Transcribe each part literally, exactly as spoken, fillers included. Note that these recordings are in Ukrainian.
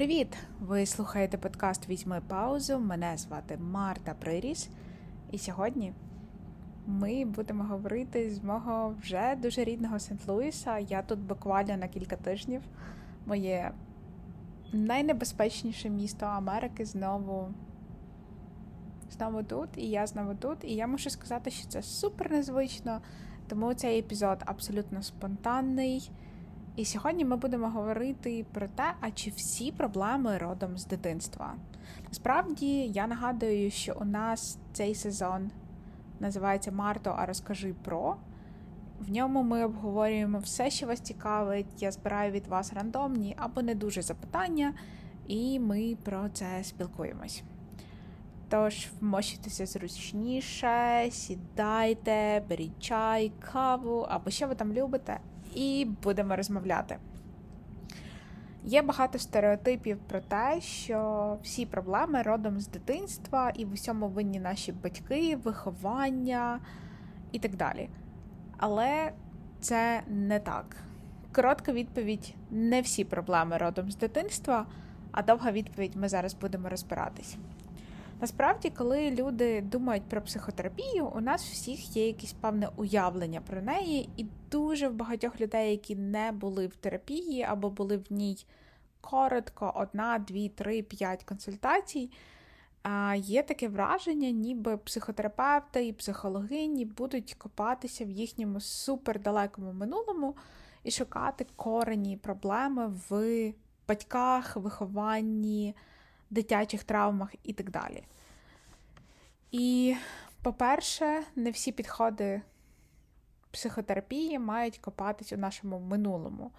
Привіт! Ви слухаєте подкаст «Візьми паузу». Мене звати Марта Приріс. І сьогодні ми будемо говорити з мого вже дуже рідного Сент-Луіса. Я тут буквально на кілька тижнів. Моє найнебезпечніше місто Америки знову, знову тут, і я знову тут. І я мушу сказати, що це супер незвично, тому цей епізод абсолютно спонтанний. І сьогодні ми будемо говорити про те, а чи всі проблеми родом з дитинства. Насправді, я нагадую, що у нас цей сезон називається «Марто, а розкажи про». В ньому ми обговорюємо все, що вас цікавить. Я збираю від вас рандомні або не дуже запитання, і ми про це спілкуємось. Тож, вмощуйтеся зручніше, сідайте, беріть чай, каву або що ви там любите. І будемо розмовляти. Є багато стереотипів про те, що всі проблеми родом з дитинства, і в усьому винні наші батьки, виховання і так далі. Але це не так. Коротка відповідь – не всі проблеми родом з дитинства, а довга відповідь – ми зараз будемо розбиратись. Насправді, коли люди думають про психотерапію, у нас всіх є якесь певне уявлення про неї, і дуже в багатьох людей, які не були в терапії або були в ній коротко, одна, дві, три, п'ять консультацій, є таке враження, ніби психотерапевти і психологині будуть копатися в їхньому супердалекому минулому і шукати корені проблеми в батьках, вихованні, дитячих травмах і так далі. І, по-перше, не всі підходи психотерапії мають копатись у нашому минулому.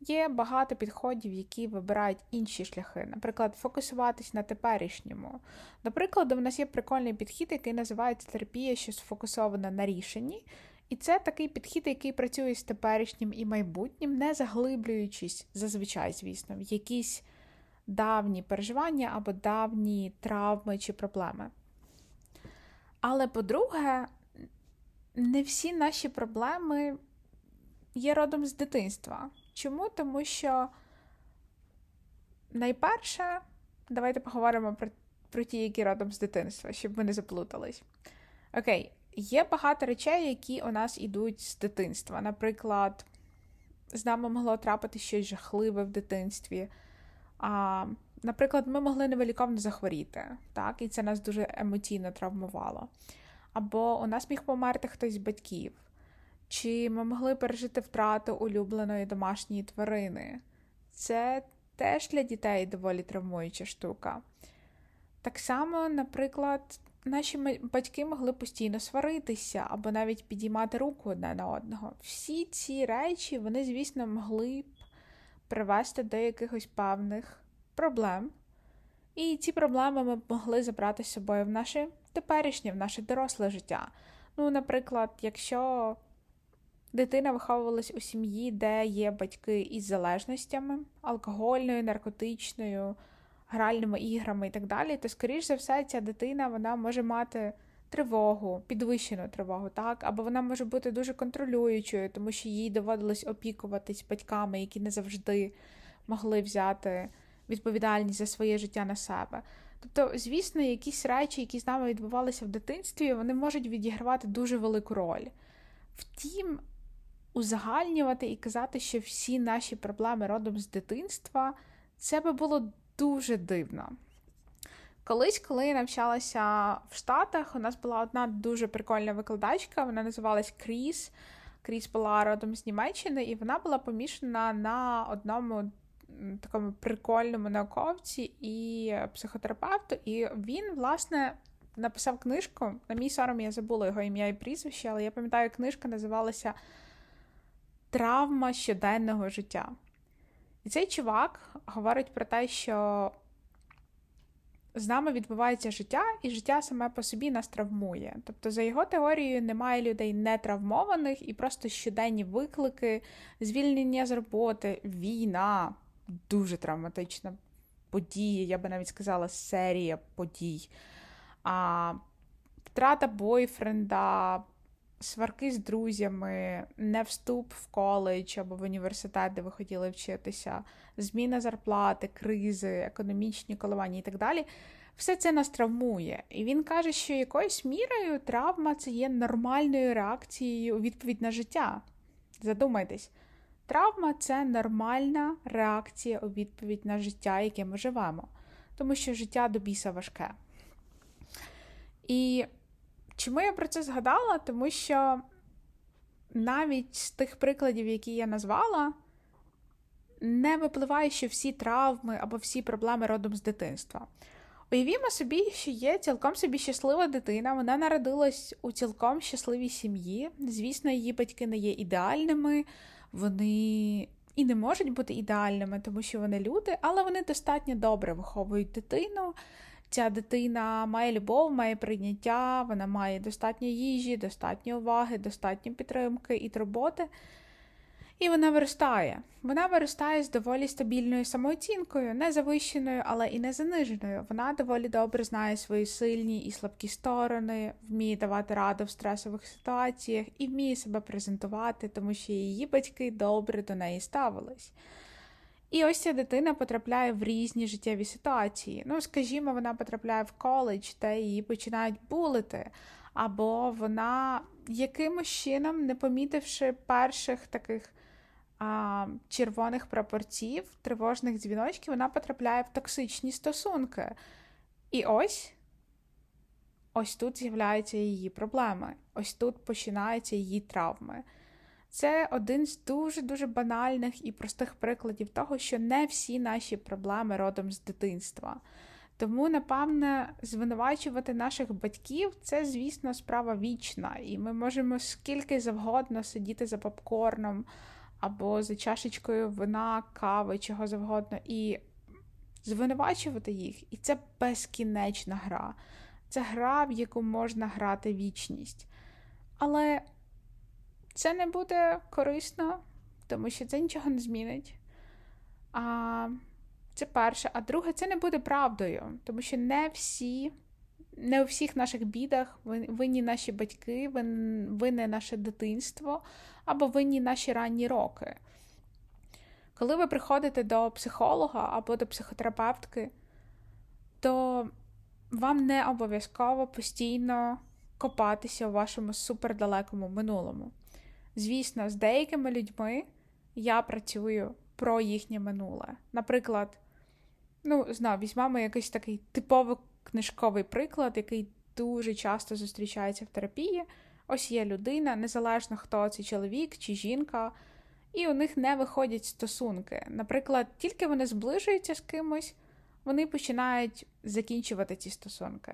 Є багато підходів, які вибирають інші шляхи. Наприклад, фокусуватись на теперішньому. До прикладу, в нас є прикольний підхід, який називається терапія, що сфокусована на рішенні. І це такий підхід, який працює з теперішнім і майбутнім, не заглиблюючись, зазвичай, звісно, в якісь давні переживання або давні травми чи проблеми. Але, по-друге, не всі наші проблеми є родом з дитинства. Чому? Тому що найперше, давайте поговоримо про, про ті, які родом з дитинства, щоб ми не заплутались. Окей, є багато речей, які у нас ідуть з дитинства. Наприклад, з нами могло трапити щось жахливе в дитинстві. А, наприклад, ми могли невиліковно захворіти, так? І це нас дуже емоційно травмувало. Або у нас міг померти хтось з батьків. Чи ми могли пережити втрату улюбленої домашньої тварини. Це теж для дітей доволі травмуюча штука. Так само, наприклад, наші батьки могли постійно сваритися, або навіть підіймати руку одне на одного. Всі ці речі, вони, звісно, могли привести до якихось певних проблем. І ці проблеми ми б могли забрати з собою в наше теперішнє, в наше доросле життя. Ну, наприклад, якщо дитина виховувалась у сім'ї, де є батьки із залежностями, алкогольною, наркотичною, гральними іграми і так далі, то, скоріш за все, ця дитина, вона може мати тривогу, підвищену тривогу, так? Або вона може бути дуже контролюючою, тому що їй доводилось опікуватись батьками, які не завжди могли взяти відповідальність за своє життя на себе. Тобто, звісно, якісь речі, які з нами відбувалися в дитинстві, вони можуть відігравати дуже велику роль. Втім, узагальнювати і казати, що всі наші проблеми родом з дитинства, це би було дуже дивно. Колись, коли я навчалася в Штатах, у нас була одна дуже прикольна викладачка, вона називалась Кріс. Кріс була родом з Німеччини, і вона була помішана на одному такому прикольному науковці і психотерапевту, і він, власне, написав книжку. На мій сором я забула його ім'я і прізвище, але я пам'ятаю, книжка називалася «Травма щоденного життя». І цей чувак говорить про те, що з нами відбувається життя, і життя саме по собі нас травмує. Тобто, за його теорією, немає людей нетравмованих, і просто щоденні виклики, звільнення з роботи, війна, дуже травматична подія, я би навіть сказала, серія подій, а, втрата бойфренда, сварки з друзями, не вступ в коледж або в університет, де ви хотіли вчитися, зміна зарплати, кризи, економічні коливання і так далі, все це нас травмує. І він каже, що якоюсь мірою травма – це є нормальною реакцією у відповідь на життя. Задумайтесь, травма – це нормальна реакція у відповідь на життя, яке ми живемо. Тому що життя до біса важке. І чому я про це згадала? Тому що навіть з тих прикладів, які я назвала, не випливає, що всі травми або всі проблеми родом з дитинства. Уявімо собі, що є цілком собі щаслива дитина, вона народилась у цілком щасливій сім'ї. Звісно, її батьки не є ідеальними, вони і не можуть бути ідеальними, тому що вони люди, але вони достатньо добре виховують дитину. Ця дитина має любов, має прийняття, вона має достатньо їжі, достатньо уваги, достатньо підтримки і турботи. І вона виростає. Вона виростає з доволі стабільною самооцінкою, не завищеною, але і не заниженою. Вона доволі добре знає свої сильні і слабкі сторони, вміє давати раду в стресових ситуаціях і вміє себе презентувати, тому що її батьки добре до неї ставились. І ось ця дитина потрапляє в різні життєві ситуації. Ну, скажімо, вона потрапляє в коледж, де її починають булити, або вона якимось чином, не помітивши перших таких а, червоних прапорців, тривожних дзвіночків, вона потрапляє в токсичні стосунки. І ось, ось тут з'являються її проблеми, ось тут починаються її травми. Це один з дуже-дуже банальних і простих прикладів того, що не всі наші проблеми родом з дитинства. Тому, напевне, звинувачувати наших батьків – це, звісно, справа вічна. І ми можемо скільки завгодно сидіти за попкорном або за чашечкою вина, кави, чого завгодно, і звинувачувати їх. І це безкінечна гра. Це гра, в яку можна грати вічність. Але це не буде корисно, тому що це нічого не змінить. А, це перше. А друге, це не буде правдою, тому що не всі, не у всіх наших бідах винні наші батьки, винне наше дитинство або винні наші ранні роки. Коли ви приходите до психолога або до психотерапевтки, то вам не обов'язково постійно копатися у вашому супердалекому минулому. Звісно, з деякими людьми я працюю про їхнє минуле. Наприклад, ну, знаю, візьмемо якийсь такий типовий книжковий приклад, який дуже часто зустрічається в терапії. Ось є людина, незалежно хто це, чоловік чи жінка, і у них не виходять стосунки. Наприклад, тільки вони зближуються з кимось, вони починають закінчувати ці стосунки.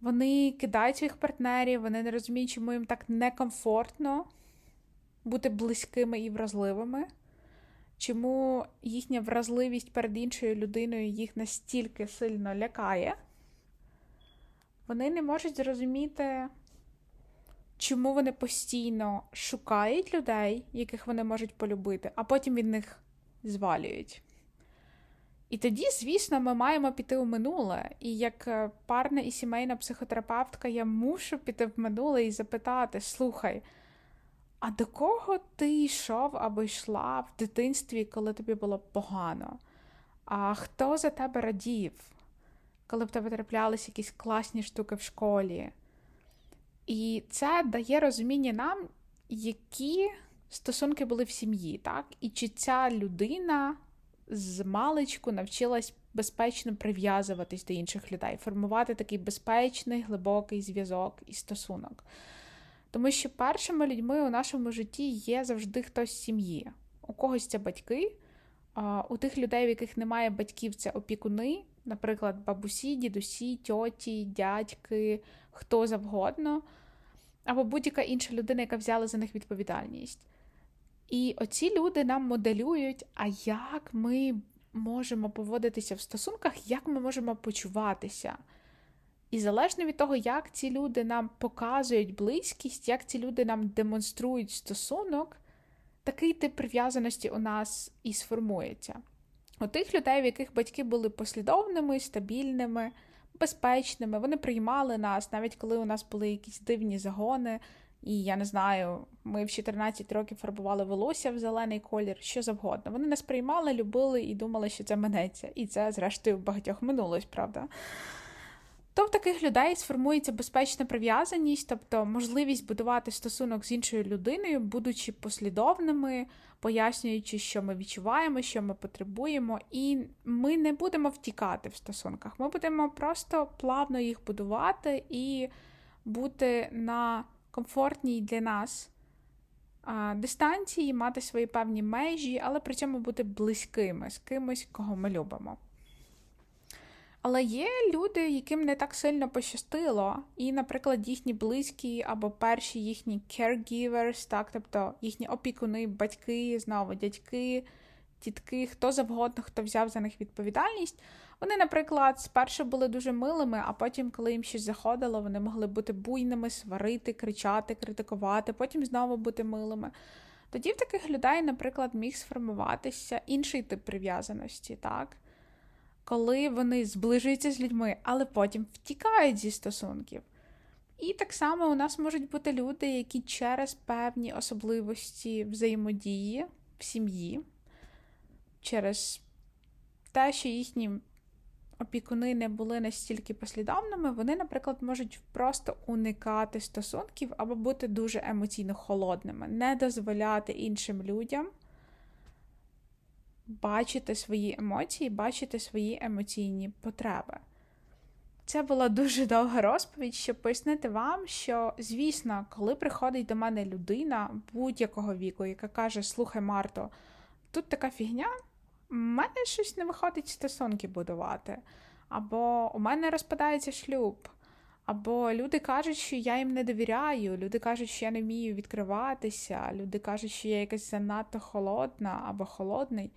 Вони кидають своїх партнерів, вони не розуміють, чому їм так некомфортно бути близькими і вразливими, чому їхня вразливість перед іншою людиною їх настільки сильно лякає. Вони не можуть зрозуміти, чому вони постійно шукають людей, яких вони можуть полюбити, а потім від них звалюють. І тоді, звісно, ми маємо піти у минуле. І як парна і сімейна психотерапевтка я мушу піти в минуле і запитати: слухай, а до кого ти йшов або йшла в дитинстві, коли тобі було погано? А хто за тебе радів? Коли б тебе траплялись якісь класні штуки в школі? І це дає розуміння нам, які стосунки були в сім'ї, так? І чи ця людина з маличку навчилась безпечно прив'язуватись до інших людей, формувати такий безпечний, глибокий зв'язок і стосунок. Тому що першими людьми у нашому житті є завжди хтось з сім'ї. У когось це батьки, у тих людей, в яких немає батьків, це опікуни, наприклад, бабусі, дідусі, тьоті, дядьки, хто завгодно, або будь-яка інша людина, яка взяла за них відповідальність. І оці люди нам моделюють, а як ми можемо поводитися в стосунках, як ми можемо почуватися. І залежно від того, як ці люди нам показують близькість, як ці люди нам демонструють стосунок, такий тип прив'язаності у нас і сформується. У тих людей, в яких батьки були послідовними, стабільними, безпечними, вони приймали нас, навіть коли у нас були якісь дивні загони, І, я не знаю, ми в чотирнадцять років фарбували волосся в зелений колір, що завгодно. Вони нас приймали, любили і думали, що це минеться. І це, зрештою, багатьох минулось, правда? То в таких людей сформується безпечна прив'язаність, тобто можливість будувати стосунок з іншою людиною, будучи послідовними, пояснюючи, що ми відчуваємо, що ми потребуємо. І ми не будемо втікати в стосунках, ми будемо просто плавно їх будувати і бути на комфортній для нас а, дистанції, мати свої певні межі, але при цьому бути близькими з кимось, кого ми любимо. Але є люди, яким не так сильно пощастило, і, наприклад, їхні близькі або перші їхні caregivers, так, тобто їхні опікуни, батьки, знову дядьки, тітки, хто завгодно, хто взяв за них відповідальність. Вони, наприклад, спершу були дуже милими, а потім, коли їм щось заходило, вони могли бути буйними, сварити, кричати, критикувати, потім знову бути милими. Тоді в таких людей, наприклад, міг сформуватися інший тип прив'язаності, так? Коли вони зближуються з людьми, але потім втікають зі стосунків. І так само у нас можуть бути люди, які через певні особливості взаємодії в сім'ї, через те, що їхні опікуни не були настільки послідовними, вони, наприклад, можуть просто уникати стосунків або бути дуже емоційно холодними, не дозволяти іншим людям бачити свої емоції, бачити свої емоційні потреби. Це була дуже довга розповідь, щоб пояснити вам, що, звісно, коли приходить до мене людина будь-якого віку, яка каже: слухай, Марто, тут така фігня, в мене щось не виходить стосунки будувати, або у мене розпадається шлюб, або люди кажуть, що я їм не довіряю, люди кажуть, що я не вмію відкриватися, люди кажуть, що я якась занадто холодна або холодний,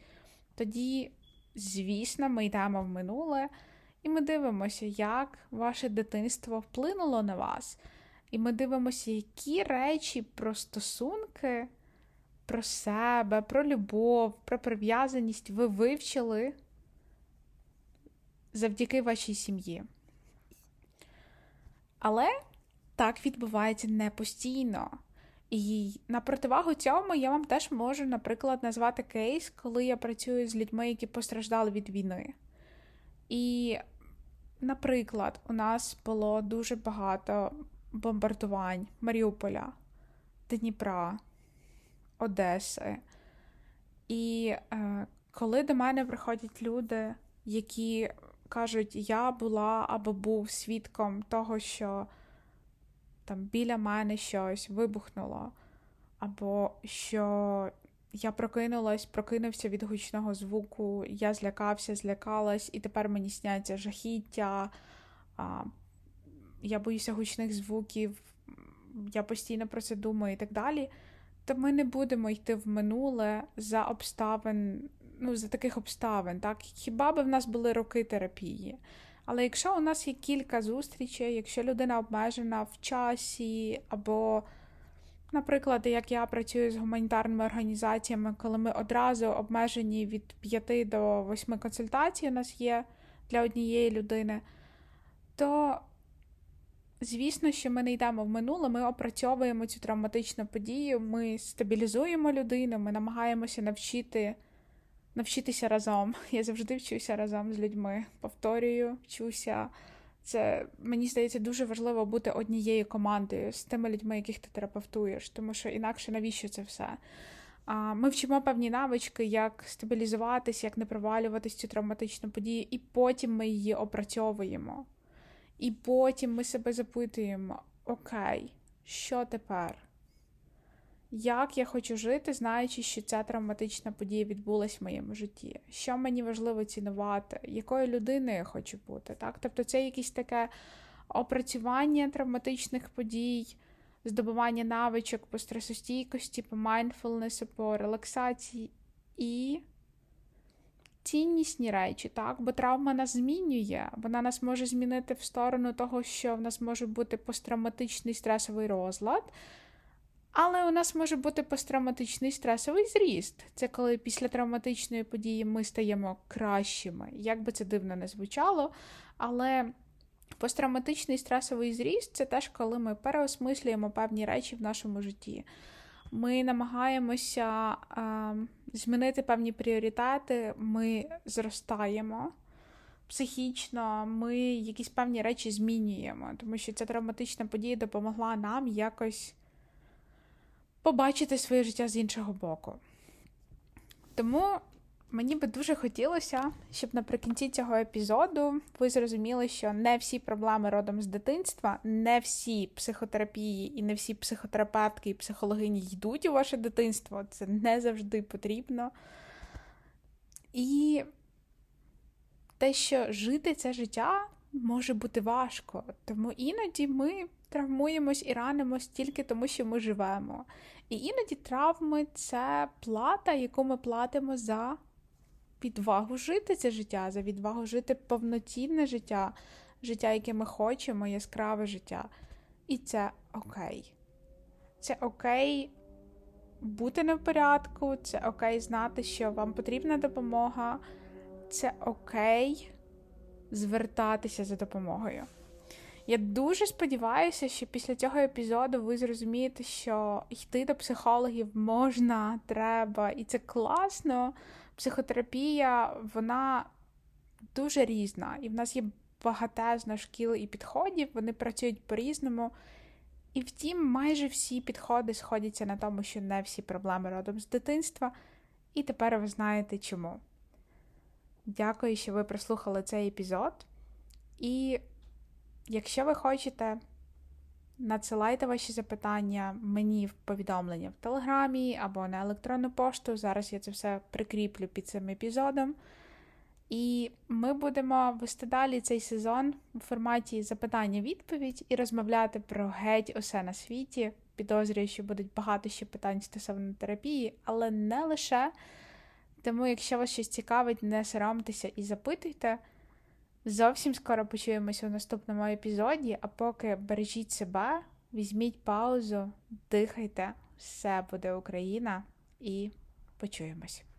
тоді, звісно, ми йдемо в минуле, і ми дивимося, як ваше дитинство вплинуло на вас. І ми дивимося, які речі про стосунки, про себе, про любов, про прив'язаність ви вивчили завдяки вашій сім'ї. Але так відбувається не постійно. І на противагу цьому я вам теж можу, наприклад, назвати кейс, коли я працюю з людьми, які постраждали від війни. І, наприклад, у нас було дуже багато бомбардувань Маріуполя, Дніпра, Одеси. І е, коли до мене приходять люди, які кажуть: я була або був свідком того, що там біля мене щось вибухнуло, або що я прокинулась, прокинувся від гучного звуку, я злякався, злякалась, і тепер мені сняться жахіття, а, я боюся гучних звуків, я постійно про це думаю і так далі, то ми не будемо йти в минуле за обставин, ну, за таких обставин, так? Хіба би в нас були роки терапії. Але якщо у нас є кілька зустрічей, якщо людина обмежена в часі, або, наприклад, як я працюю з гуманітарними організаціями, коли ми одразу обмежені від п'яти до восьми консультацій у нас є для однієї людини, то, звісно, що ми не йдемо в минуле, ми опрацьовуємо цю травматичну подію, ми стабілізуємо людину, ми намагаємося навчити Навчитися разом. Я завжди вчуся разом з людьми. Повторюю, вчуся. Це, мені здається, дуже важливо бути однією командою з тими людьми, яких ти терапевтуєш, тому що інакше навіщо це все? Ми вчимо певні навички, як стабілізуватися, як не провалюватись цю травматичну подію, і потім ми її опрацьовуємо. І потім ми себе запитуємо: окей, що тепер? Як я хочу жити, знаючи, що ця травматична подія відбулась в моєму житті? Що мені важливо цінувати? Якою людиною я хочу бути? Так? Тобто це якесь таке опрацювання травматичних подій, здобування навичок по стресостійкості, по майндфулнесу, по релаксації і ціннісні речі, так? Бо травма нас змінює, вона нас може змінити в сторону того, що в нас може бути посттравматичний стресовий розлад, але у нас може бути посттравматичний стресовий зріст. Це коли після травматичної події ми стаємо кращими. Як би це дивно не звучало, але Посттравматичний стресовий зріст – це теж коли ми переосмислюємо певні речі в нашому житті. Ми намагаємося е, змінити певні пріоритети, ми зростаємо психічно, ми якісь певні речі змінюємо, тому що ця травматична подія допомогла нам якось побачити своє життя з іншого боку. Тому мені би дуже хотілося, щоб наприкінці цього епізоду ви зрозуміли, що не всі проблеми родом з дитинства, не всі психотерапії і не всі психотерапевтки і психологині йдуть у ваше дитинство. Це не завжди потрібно. І те, що жити це життя може бути важко. Тому іноді ми травмуємось і ранимось тільки тому, що ми живемо. І іноді травми – це плата, яку ми платимо за відвагу жити це життя, за відвагу жити повноцінне життя, життя, яке ми хочемо, яскраве життя. І це окей. Це окей бути не в порядку, це окей знати, що вам потрібна допомога, це окей звертатися за допомогою. Я дуже сподіваюся, що після цього епізоду ви зрозумієте, що йти до психологів можна, треба, і це класно. Психотерапія, вона дуже різна, і в нас є багатезно шкіл і підходів, вони працюють по-різному. І втім, майже всі підходи сходяться на тому, що не всі проблеми родом з дитинства, і тепер ви знаєте чому. Дякую, що ви прослухали цей епізод, і якщо ви хочете, надсилайте ваші запитання мені в повідомлення в Телеграмі або на електронну пошту. Зараз я це все прикріплю під цим епізодом. І ми будемо вести далі цей сезон у форматі запитання-відповідь і розмовляти про геть усе на світі. Підозрюю, що будуть багато ще питань стосовно терапії, але не лише. Тому якщо вас щось цікавить, не соромтеся і запитуйте. Зовсім скоро почуємося у наступному епізоді, а поки бережіть себе, візьміть паузу, дихайте, все буде Україна, і почуємось.